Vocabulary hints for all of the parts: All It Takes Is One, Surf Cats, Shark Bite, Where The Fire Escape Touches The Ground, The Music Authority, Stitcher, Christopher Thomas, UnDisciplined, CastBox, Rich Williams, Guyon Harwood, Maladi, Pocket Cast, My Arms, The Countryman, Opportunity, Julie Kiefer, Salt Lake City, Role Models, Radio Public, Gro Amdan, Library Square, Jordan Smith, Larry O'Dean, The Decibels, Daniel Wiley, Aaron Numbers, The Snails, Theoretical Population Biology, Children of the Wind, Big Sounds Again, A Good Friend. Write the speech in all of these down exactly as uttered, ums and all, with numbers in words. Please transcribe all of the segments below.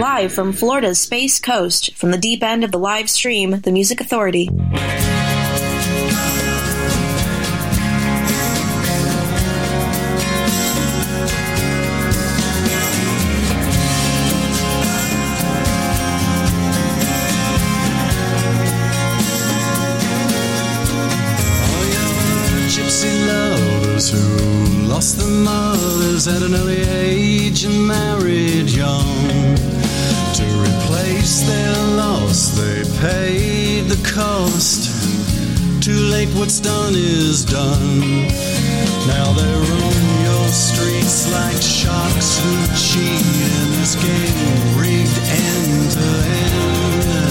Live from Florida's Space Coast, from the deep end of the live stream, The Music Authority. At an early age and married young, to replace their loss they paid the cost. Too late, what's done is done. Now they roam your streets like sharks who cheat in this game rigged end to end.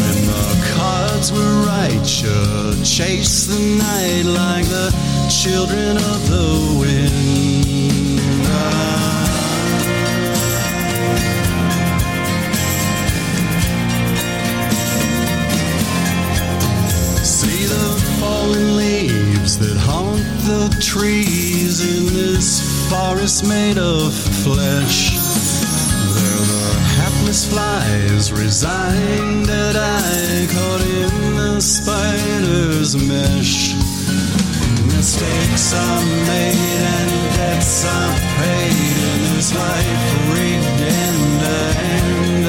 When the cards were right, sure, chase the night like the children of the wind. See the fallen leaves that haunt the trees in this forest made of flesh. They're the hapless flies resigned at eye, caught in the spider's mesh. Mistakes are made and debts are paid in this life rigged end to end.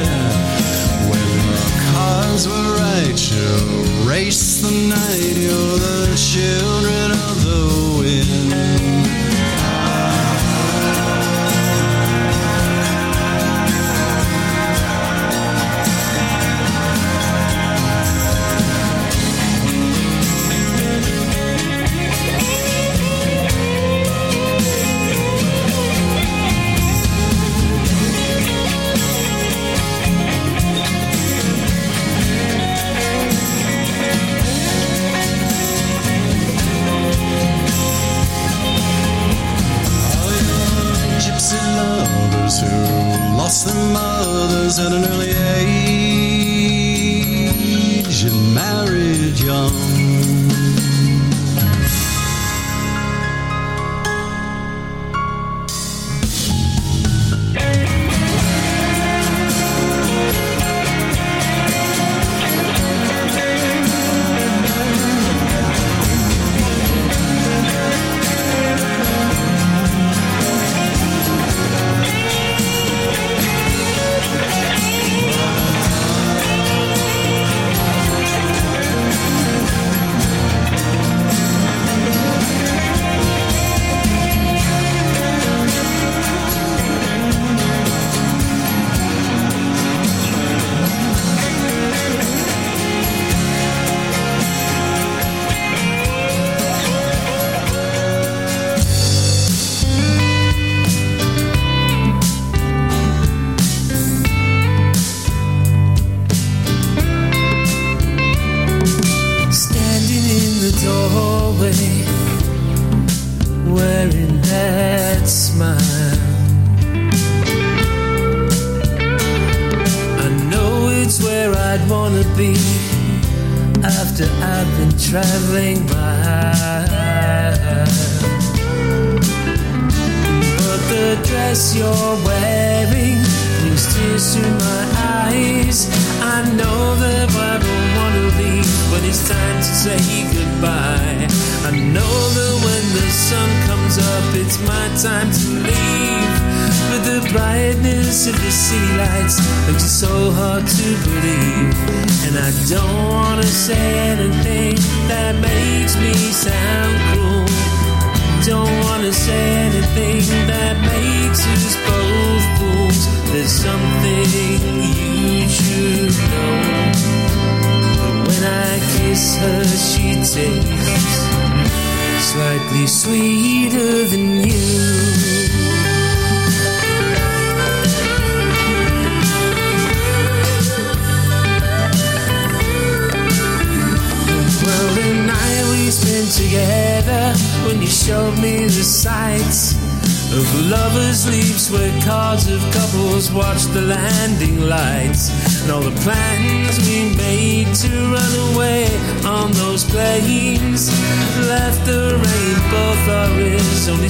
When the cards were right, you'll race the night. You're the children of the wind. At an early age and married young.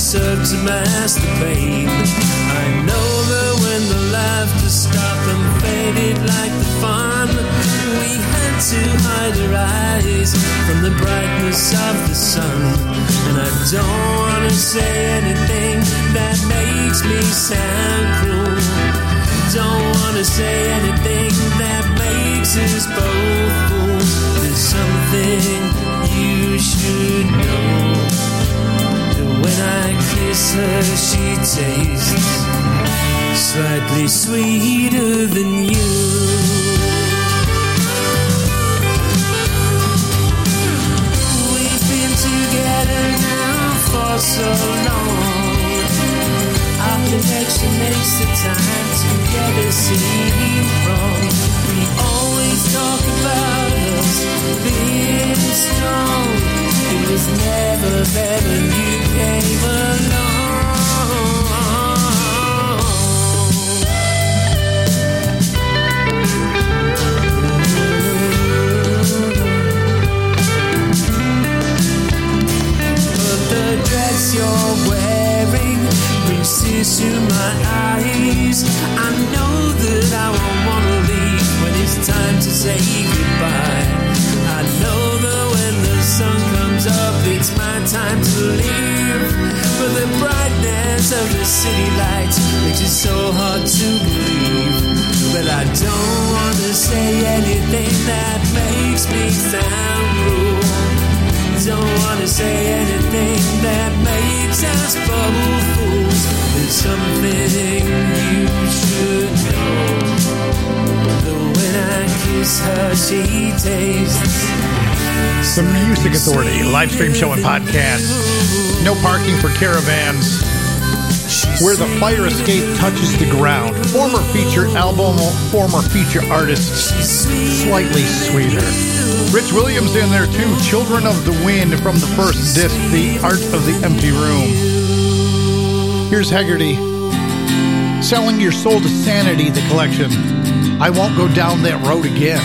Serve to mask the pain. I know that when the laughter stopped, the brightness of the sun. And I don't want to say anything that makes me sound cruel. Don't want to say anything that makes us both fools. There's something you should know, that when I kiss her she tastes slightly sweeter than you. For so long, our connection makes the time together seem wrong. We always talk about us being strong. It was never there when you came along. The dress you're wearing brings tears to my eyes. I know that I won't want to leave when it's time to say goodbye. I know that when the sun comes up it's my time to leave, but the brightness of the city lights makes it so hard to believe. But I don't want to say anything that makes me sound cruel. Don't wanna say anything that makes us both fools. There's something you should know, though when I kiss her she tastes. The Music Authority live stream show and podcast. No Parking for Caravans. Where the Fire Escape Touches the Ground. Former feature album, former feature artist, slightly sweeter. Rich Williams in there too, Children of the Wind from the first disc, The Art of the Empty Room. Here's Hegarty, Selling Your Soul to Sanity, the collection. I Won't Go Down That Road Again.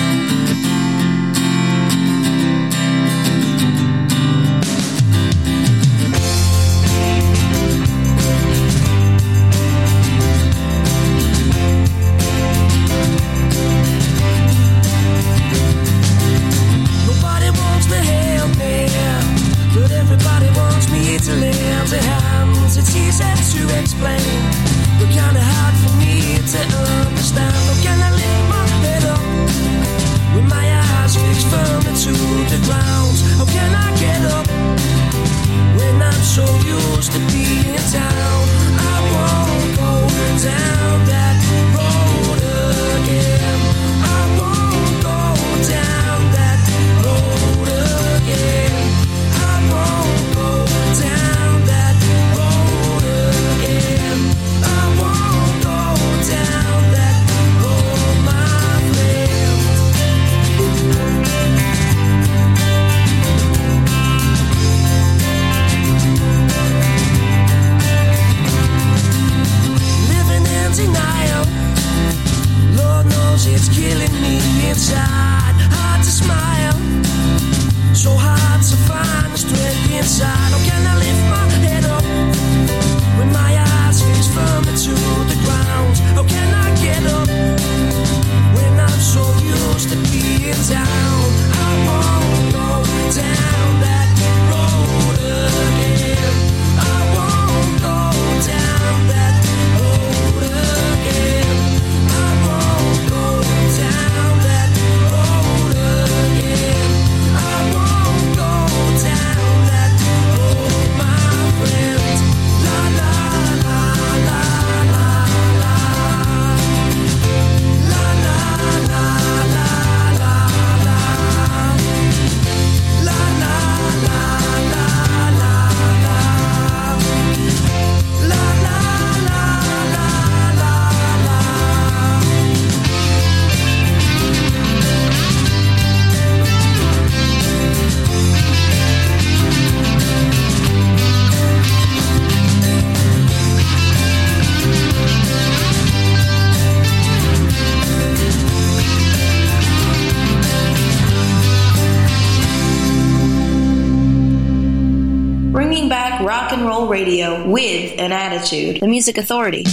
Radio with an attitude. The Music Authority.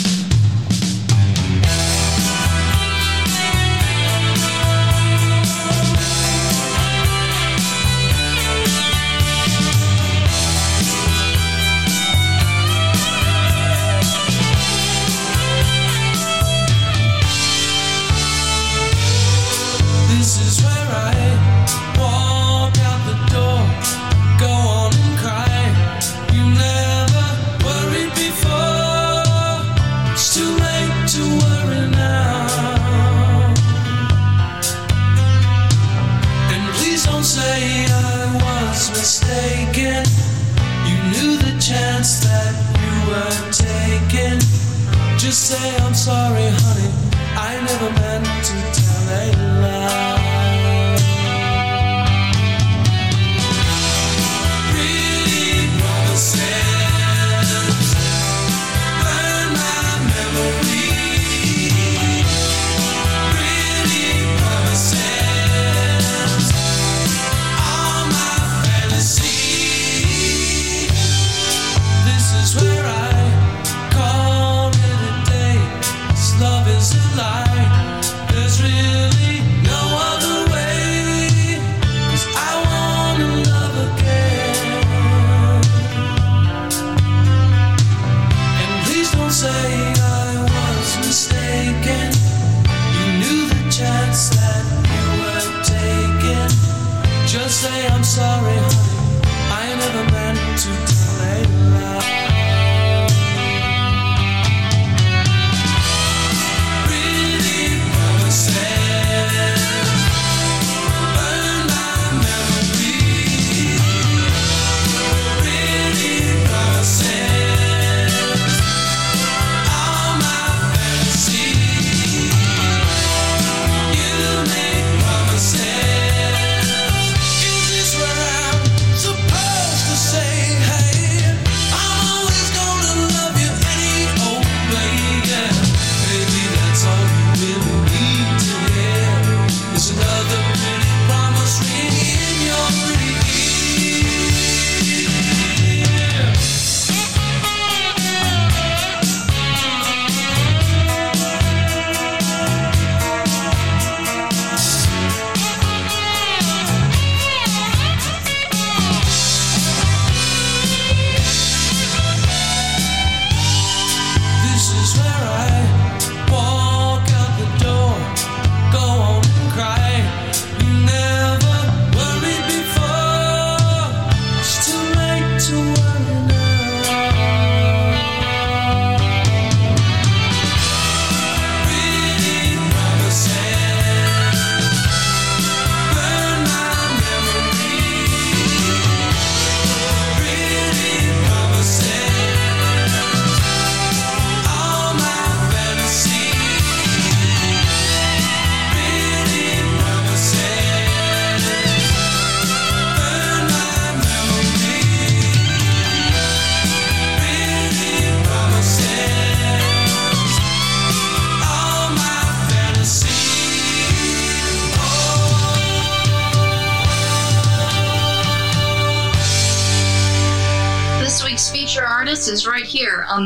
Is right here on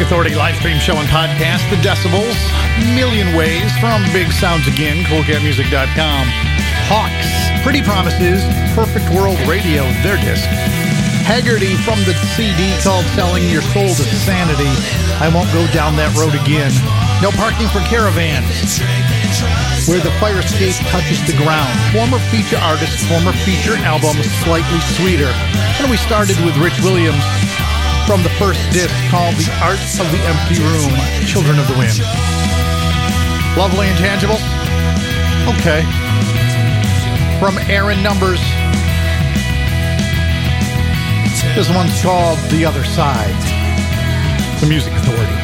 Authority live stream show and podcast, The Decibels, Million Ways from Big Sounds Again, Cool Cat Music dot com, Hawks, Pretty Promises, Perfect World Radio, their disc, Hegarty from the C D called Selling Your Soul to Sanity, I Won't Go Down That Road Again, No Parking for Caravans, Where the Fire Escape Touches the Ground. Former feature artist, former feature album, Slightly Sweeter. And we started with Rich Williams from the first disc called The Art of the Empty Room, Children of the Wind. Lovely and tangible? Okay. From Aaron Numbers. This one's called The Other Side. The Music Authority.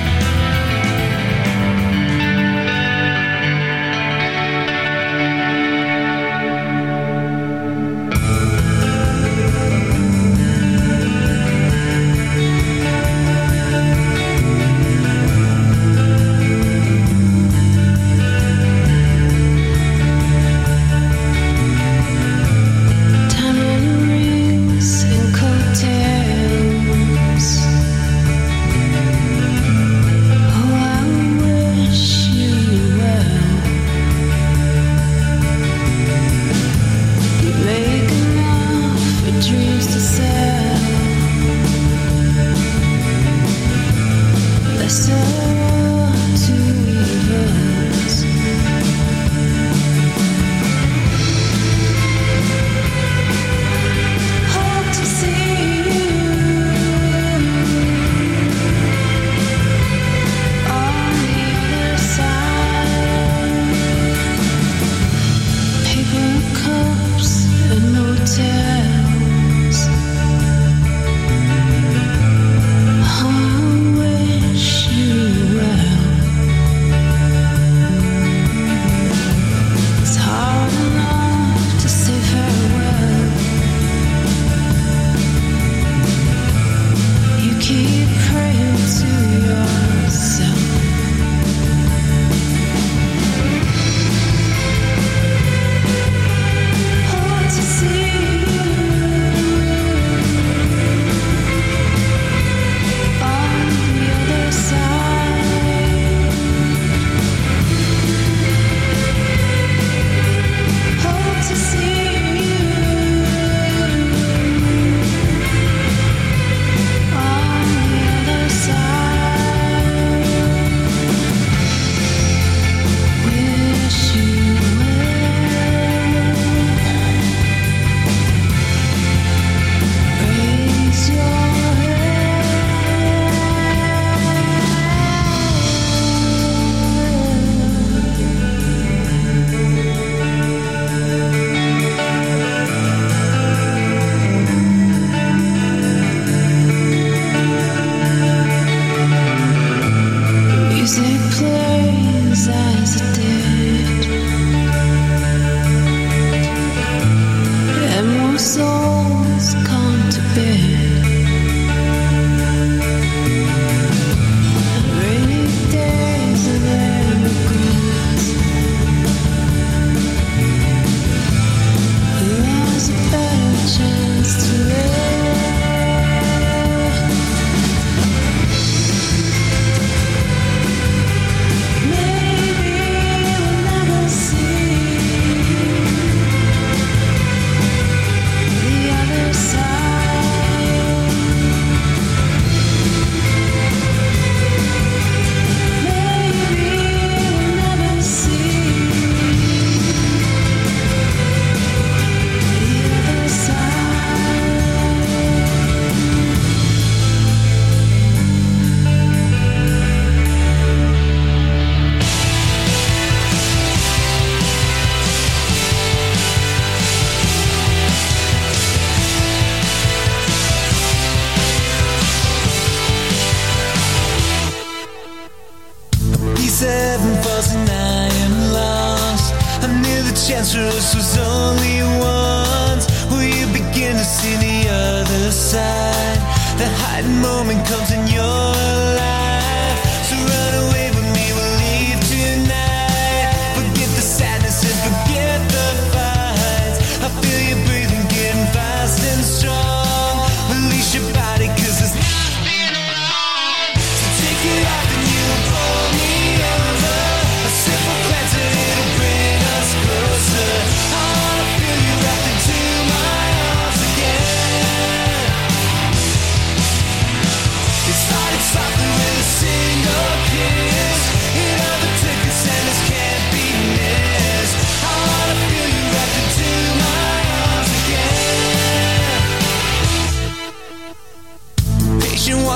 It's not, it's not.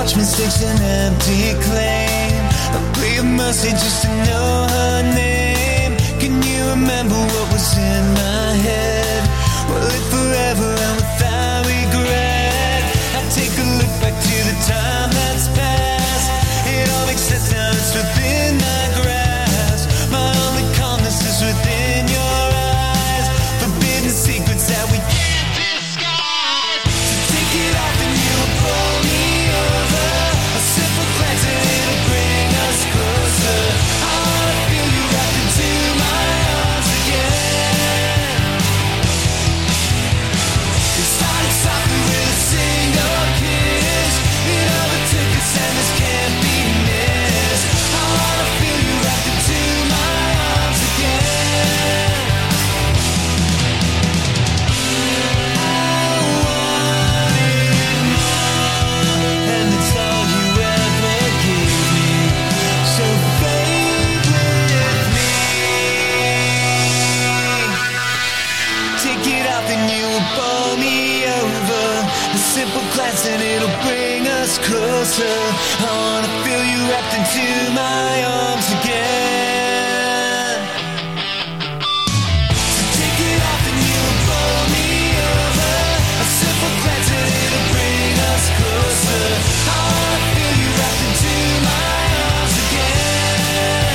watch me six an empty claim. I plead mercy just to know her name. Can you remember what was in my head? We'll live forever and without regret. I take a look back to the time that's past. It all makes sense now, it's within my grasp. My only calmness is within your eyes. Forbidden secrets that we can't disguise. So take it off and you'll blow me over. A simple glance and it'll bring us closer. I wanna feel you wrapped into my arms again. And it'll bring us closer. I wanna feel you wrapped into my arms again. So take it off and you'll blow me over. A simple glance and it'll bring us closer. I wanna feel you wrapped into my arms again.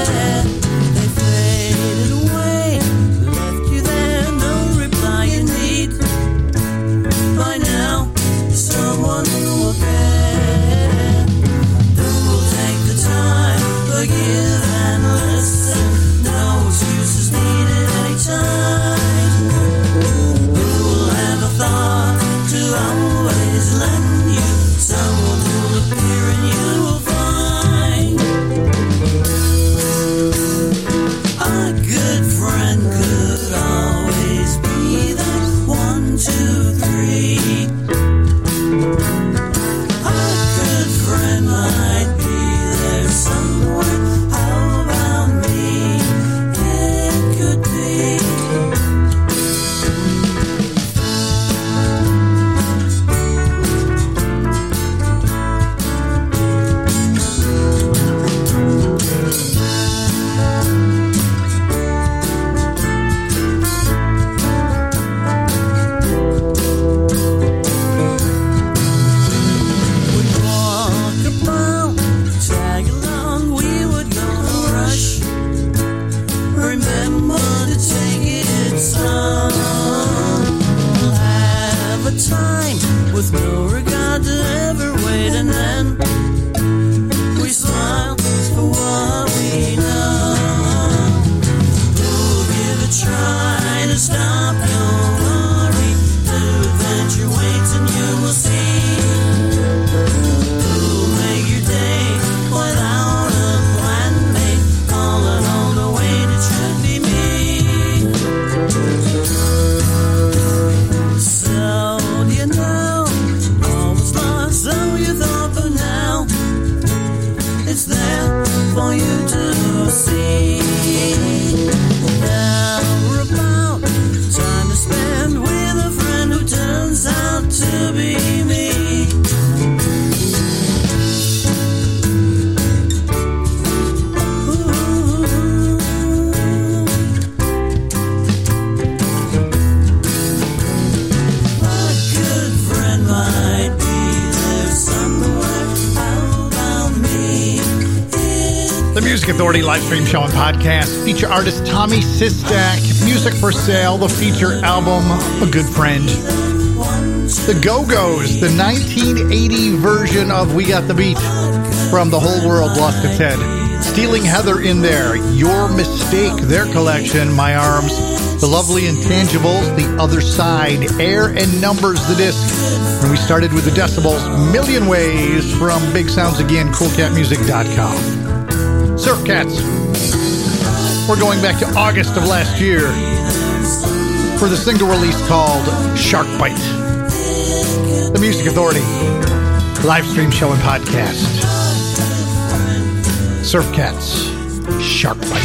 They faded away, left you there, no reply. Authority live stream show and podcast. Feature artist Tommy Sistak. Music for Sale, the feature album, A Good Friend. The Go-Go's, the nineteen eighty version of We Got the Beat from The Whole World Lost Its Head. Stealing Heather in there. Your Mistake, their collection, My Arms. The Lovely Intangibles, The Other Side. Air and Numbers, the disc. And we started with the Decibels, Million Ways from Big Sounds Again, Cool Cat Music dot com. Surf Cats. We're going back to August of last year for the single release called Shark Bite. The Music Authority live stream show and podcast. Surf Cats, Shark Bite.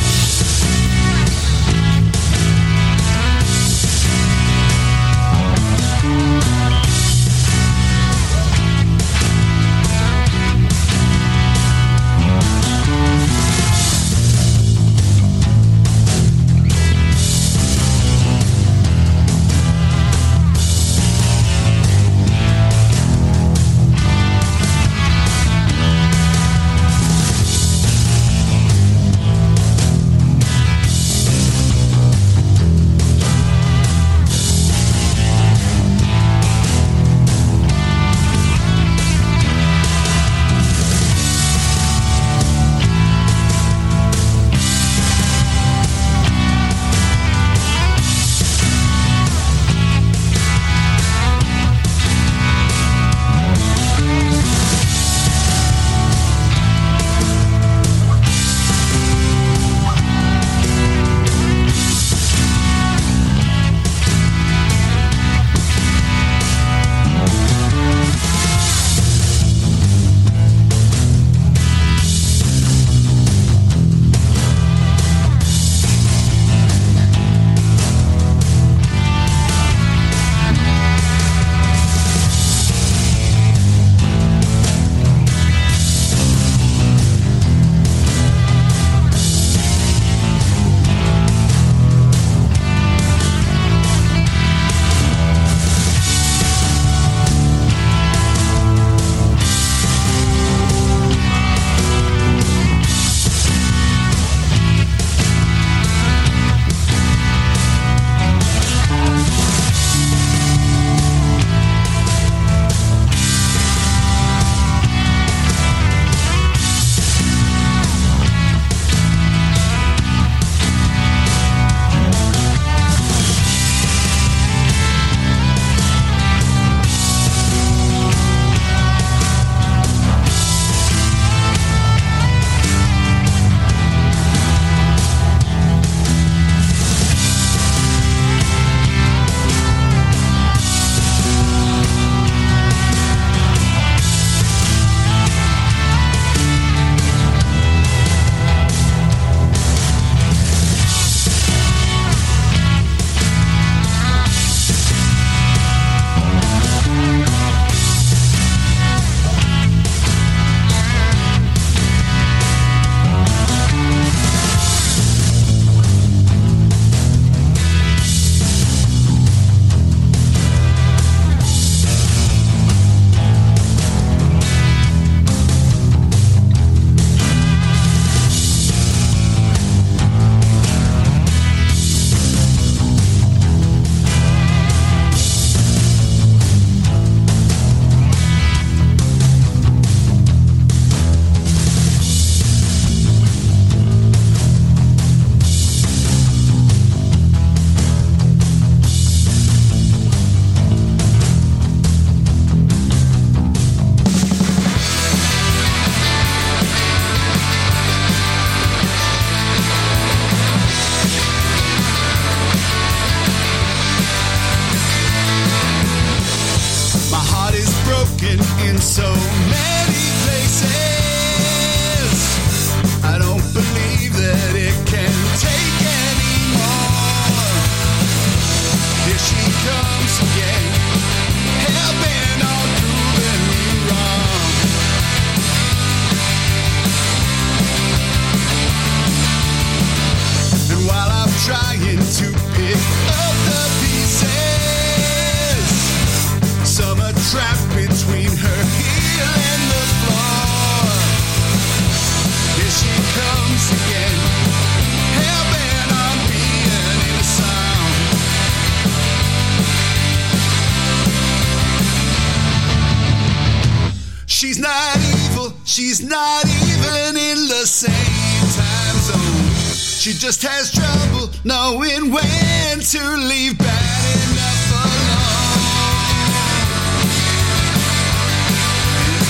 Just has trouble knowing when to leave bad enough alone.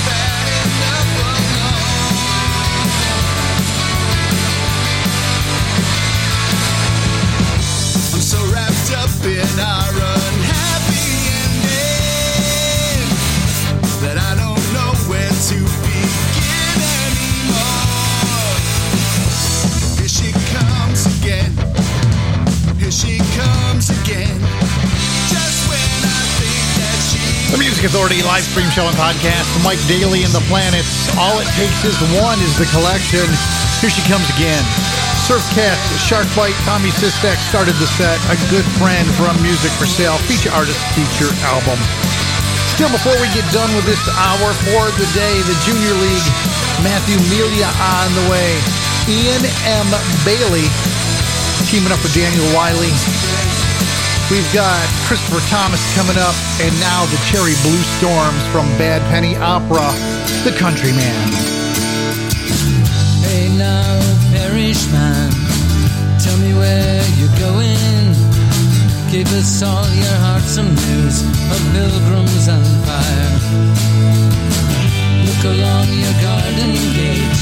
Bad enough alone. I'm so wrapped up in our unhappy ending that I don't know where to begin anymore. Here she comes again, here she comes again, just when I think that she... The Music Authority live stream show and podcast, Mike Daly and the Planets, All It Takes Is One is the collection, Here She Comes Again. Surf Cats, Shark Bite, Tommy Sistak started the set, A Good Friend from Music for Sale, feature artist, feature album. Still, before we get done with this hour for the day, the Junior League, Matthew Melia on the way. Ian M. Bailey teaming up with Daniel Wiley. We've got Christopher Thomas coming up, and now the Cherry Blue Storms from Bad Penny Opera, The Countryman. Hey now, parish man, tell me where you're going. Give us all your heart some news of pilgrims on fire. Look along your garden gate,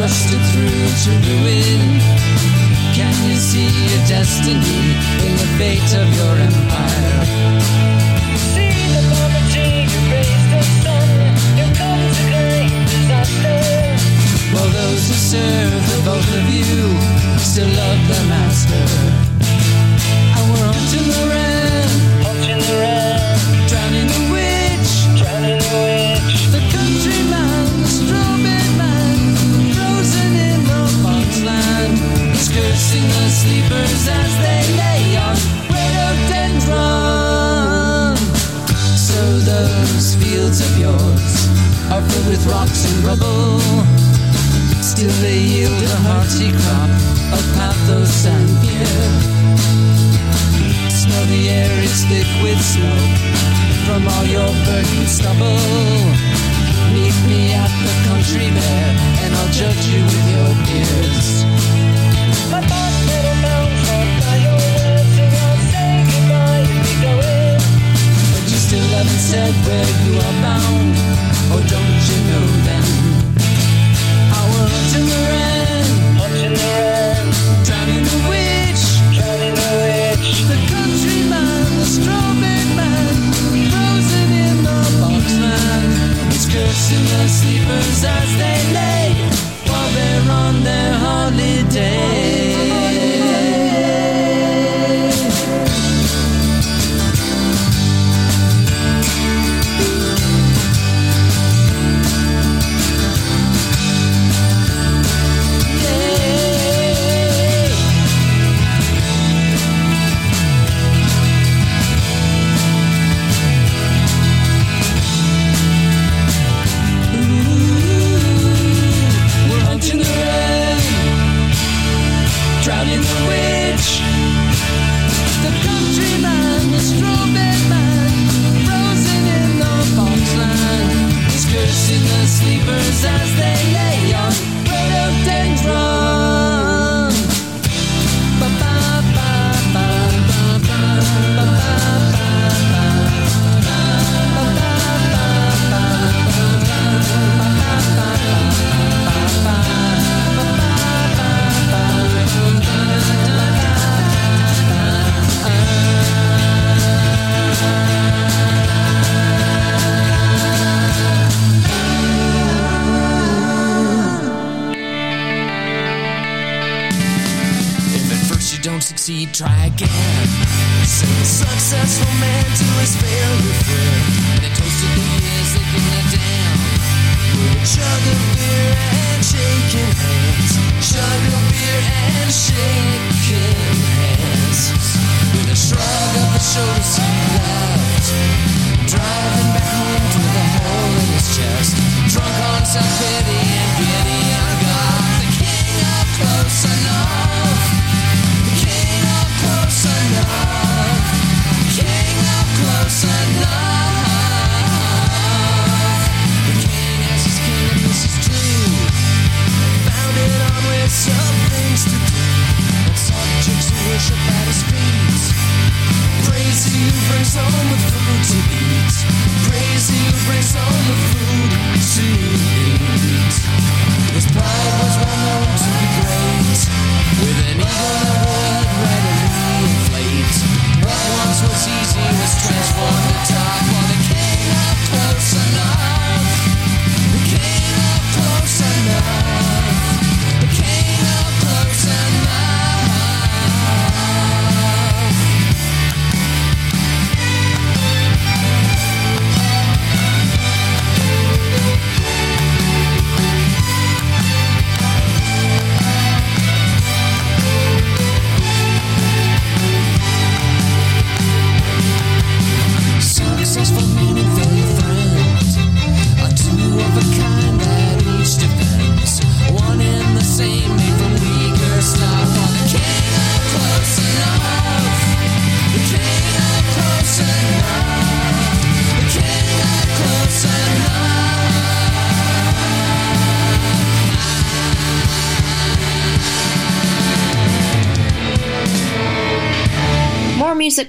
rusted through to ruin. Can you see your destiny in the fate of your empire? See the moment you raise the sun, you come to great disaster. While those who serve the both of you still love the master. We're haunting the rain, haunting the rain, drowning the witch, drowning the witch. The countryman, the strawberry man, frozen in the fox land, is cursing the sleepers as they lay on rhododendron. So those fields of yours are filled with rocks and rubble. Still they yield a hearty crop of pathos and fear. Now the air is thick with smoke from all your burning stubble. Meet me at the country bear, and I'll judge you with your peers. My thought little bells are by your words, and I'll say goodbye and be going. But you still haven't said where you are bound, or don't you know then? I will hunt in the rain, hunt in the rain, drown in the witch, drown in the witch. The strawberry man, frozen in the boxland, is cursing the sleepers as they lay while they're on their holiday. repeat, try again. Send a successful man to his failure friend, and a toast to the years they've been let down. With a chug of beer and shaking hands, chug of beer and shaking hands. With a shrug of the shoulders he loves, driving back home through the hole in his chest, drunk on self-pity and pity on God. The king of close enough. Close enough, king of close enough. The king has his kingdom, this is true. Founded on with some things to do, and subjects who worship at his feet. Praise he who brings home the food to eat. Praise he who brings home the food to eat. His pride was well known to be great, with an eagle that would right. What once was easy was transformed to talk. For the king of close enough, the king of close enough, the king of close enough. Successful men and failure friends are two of a kind that each defends one in the same, made from weaker stuff. For the king of close enough, the king of close enough, the king of close enough. More music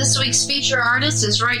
This week's feature artist is right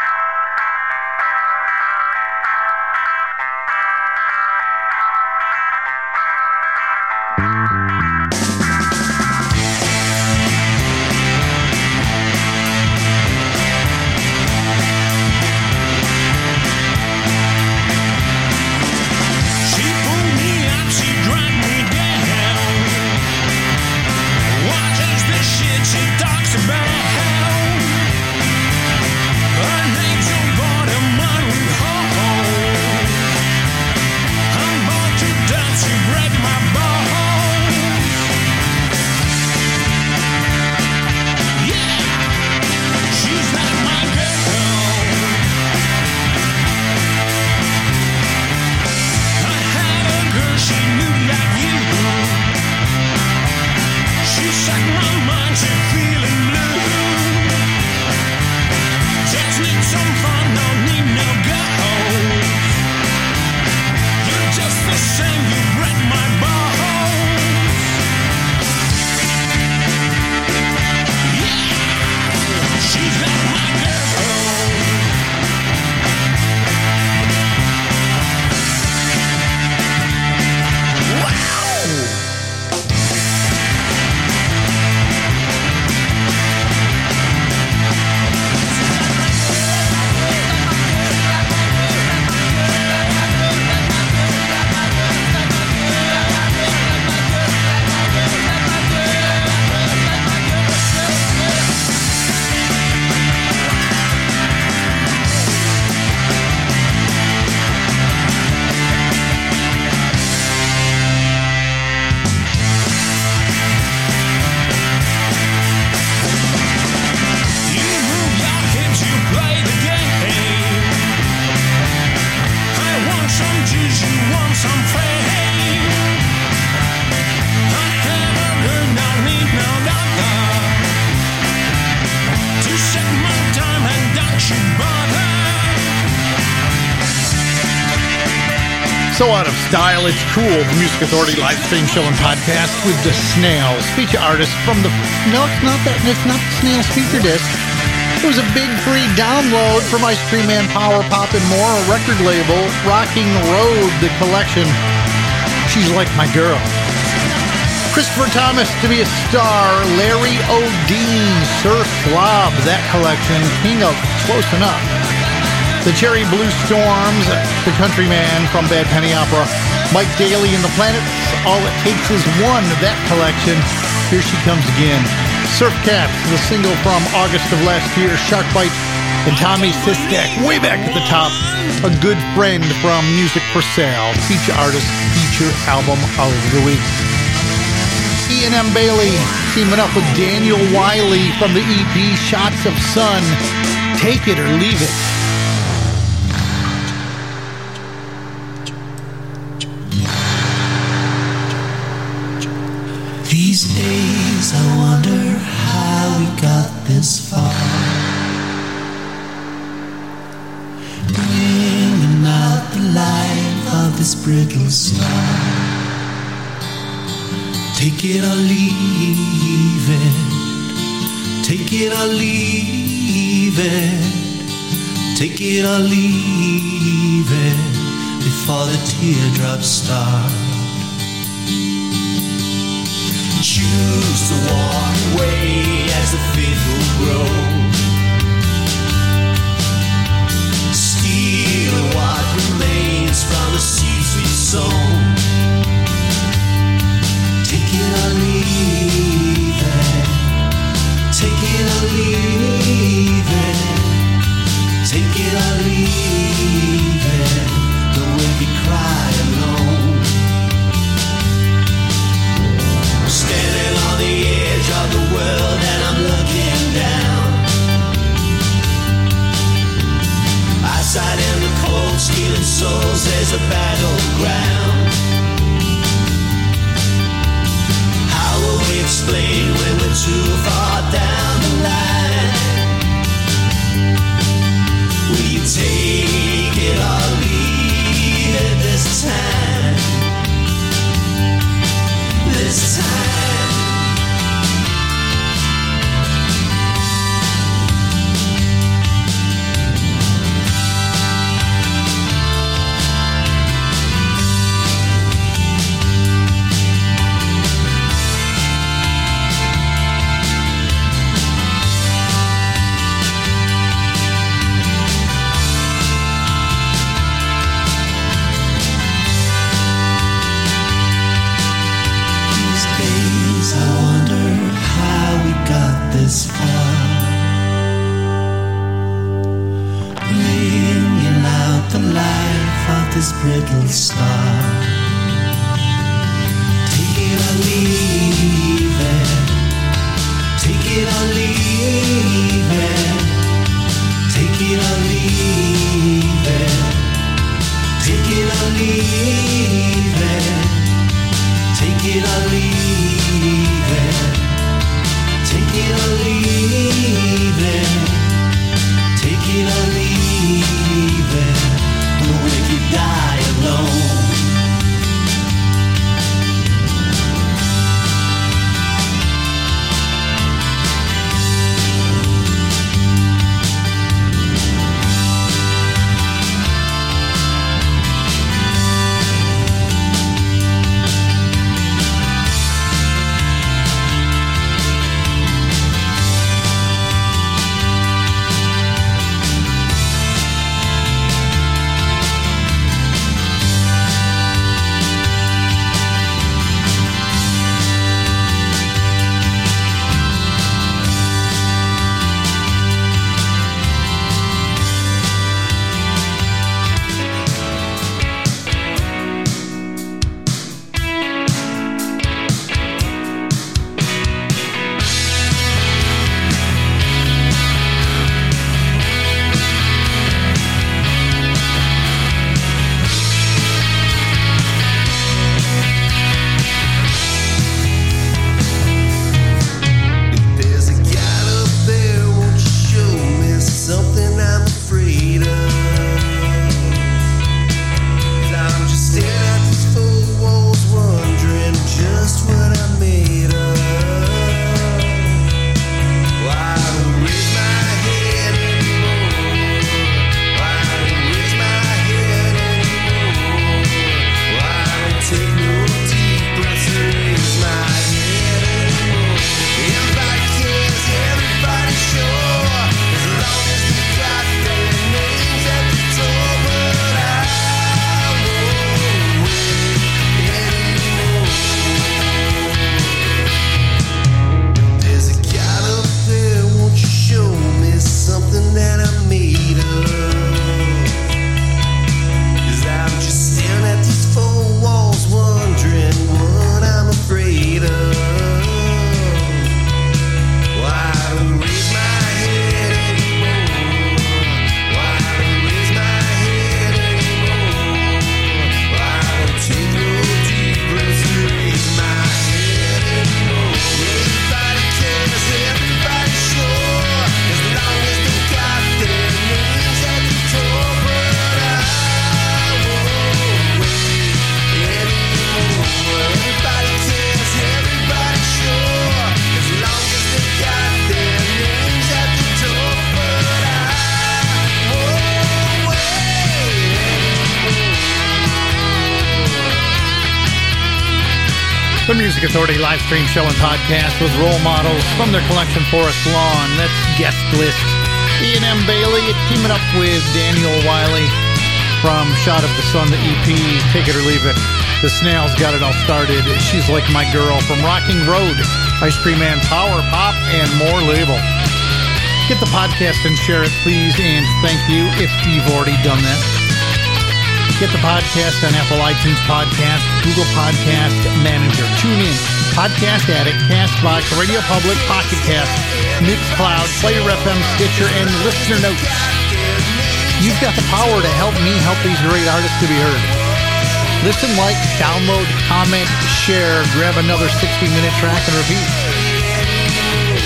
So out of style, it's cool. The Music Authority live stream show and podcast with the Snails, feature artist from the. No, it's not that. It's not the Snails feature disc. It was a big free download from Ice Cream Man, Power Pop and More, a record label, Rocking Road, the collection. She's like my girl. Christopher Thomas, To Be a Star, Larry O'Dean, Surf Blob, that collection, King of Close Enough. The Cherry Blue Storms, The Countryman from Bad Penny Opera, Mike Daly and the Planets, All It Takes Is One, that collection, Here She Comes Again. Surf Cats, the single from August of last year, Shark Bite and Tommy Sistak, way back at the top. A Good Friend from Music for Sale, feature artist, feature album of the week. Ian M. Bailey teaming up with Daniel Wiley from the E P Shots of Sun, Take It or Leave It. These days I wonder how we got this far, bringing out the life of this brittle star. Take it or leave it, take it or leave it, take it or leave it, before the teardrops start. Choose to walk away as the fiddle grows, steal what remains from the seeds we've sown. Take it or leave it, take it or leave it, take it or leave it, though we'll be crying alone. Standing on the edge of the world and I'm looking down, outside in the cold, stealing souls is a battleground. How will we explain when we're too far down the line? Will you take it or leave it this time? This time, brittle star. Take it or leave it, take it or leave it, take it or leave it, take it or leave it, take it or leave it, take it or leave it, take it or leave it, if you die alone. The Music Authority live stream show and podcast with role models from their collection Forest Lawn. That's guest list. Ian M. Bailey teaming up with Daniel Wiley from Shot of the Sun, the E P, Take It or Leave It. The Snails got it all started. She's Like My Girl from Rocking Road, Ice Cream Man, Power Pop and More label. Get the podcast and share it, please, and thank you if you've already done that. Get the podcast on Apple iTunes Podcast, Google Podcast Manager, TuneIn, Podcast Addict, CastBox, Radio Public, Pocket Cast, Mixcloud, Player F M, Stitcher, and Listener Notes. You've got the power to help me help these great artists to be heard. Listen, like, download, comment, share, grab another sixty-minute track and repeat.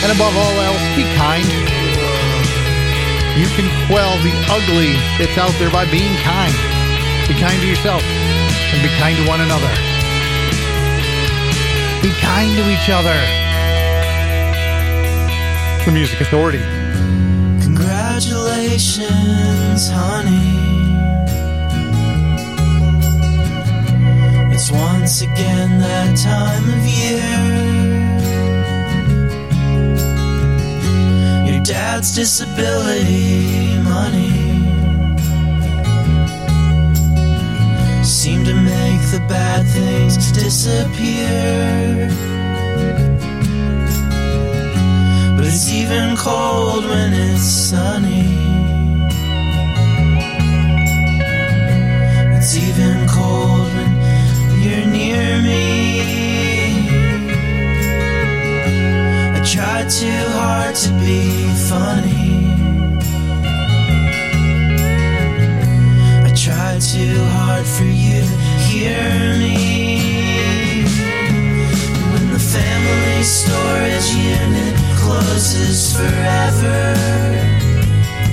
And above all else, be kind. You can quell the ugly that's out there by being kind. Be kind to yourself and be kind to one another. Be kind to each other. The Music Authority. Congratulations, honey. It's once again that time of year. Your dad's disability money seem to make the bad things disappear. But it's even cold when it's sunny. It's even cold when you're near me. I tried too hard to be funny. Try too hard for you to hear me. When the family storage unit closes forever,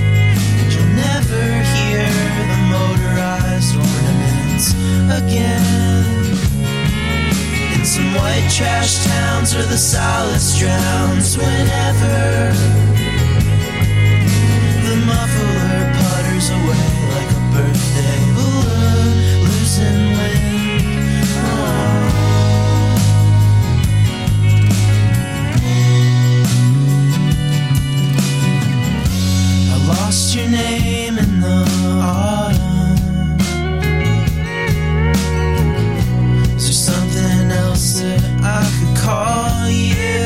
and you'll never hear the motorized ornaments again. In some white trash towns where the solace drowns whenever the muffler putters away like a birthday balloon, losing wind. Oh. I lost your name in the autumn. Is there something else that I could call you?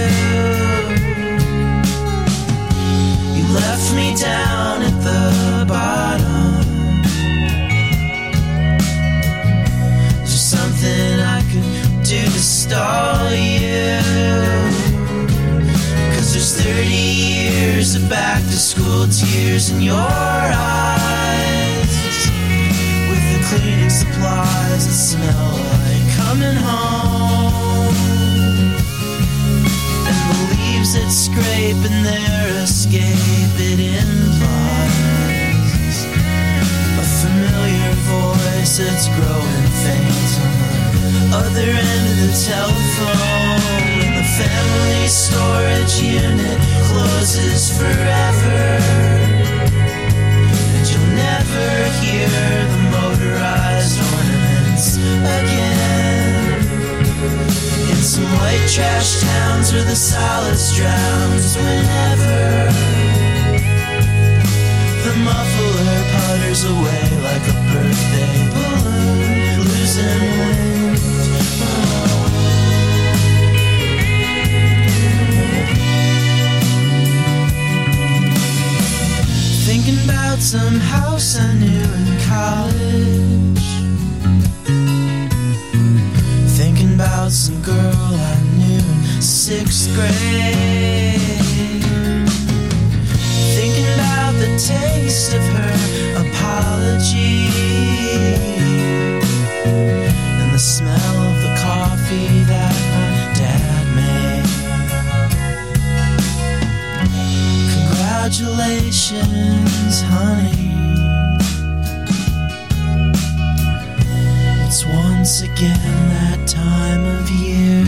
You left me down at the bottom. I could do to stall you, 'cause there's thirty years of back to school tears in your eyes, with the cleaning supplies that smell like coming home, and the leaves that scrape in their escape, it implies a familiar voice that's growing faint other end of the telephone. When the family storage unit closes forever, and you'll never hear the motorized ornaments again. In some white trash towns where the solace drowns whenever the muffler putters away like a birthday balloon, losing wind. Thinking about some house I knew in college. Thinking about some girl I knew in sixth grade. Thinking about the taste of her apology and the smell of the coffee that my dad made. Congratulations, honey. It's once again that time of year.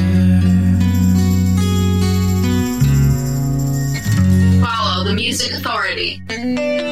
Follow the Music Authority.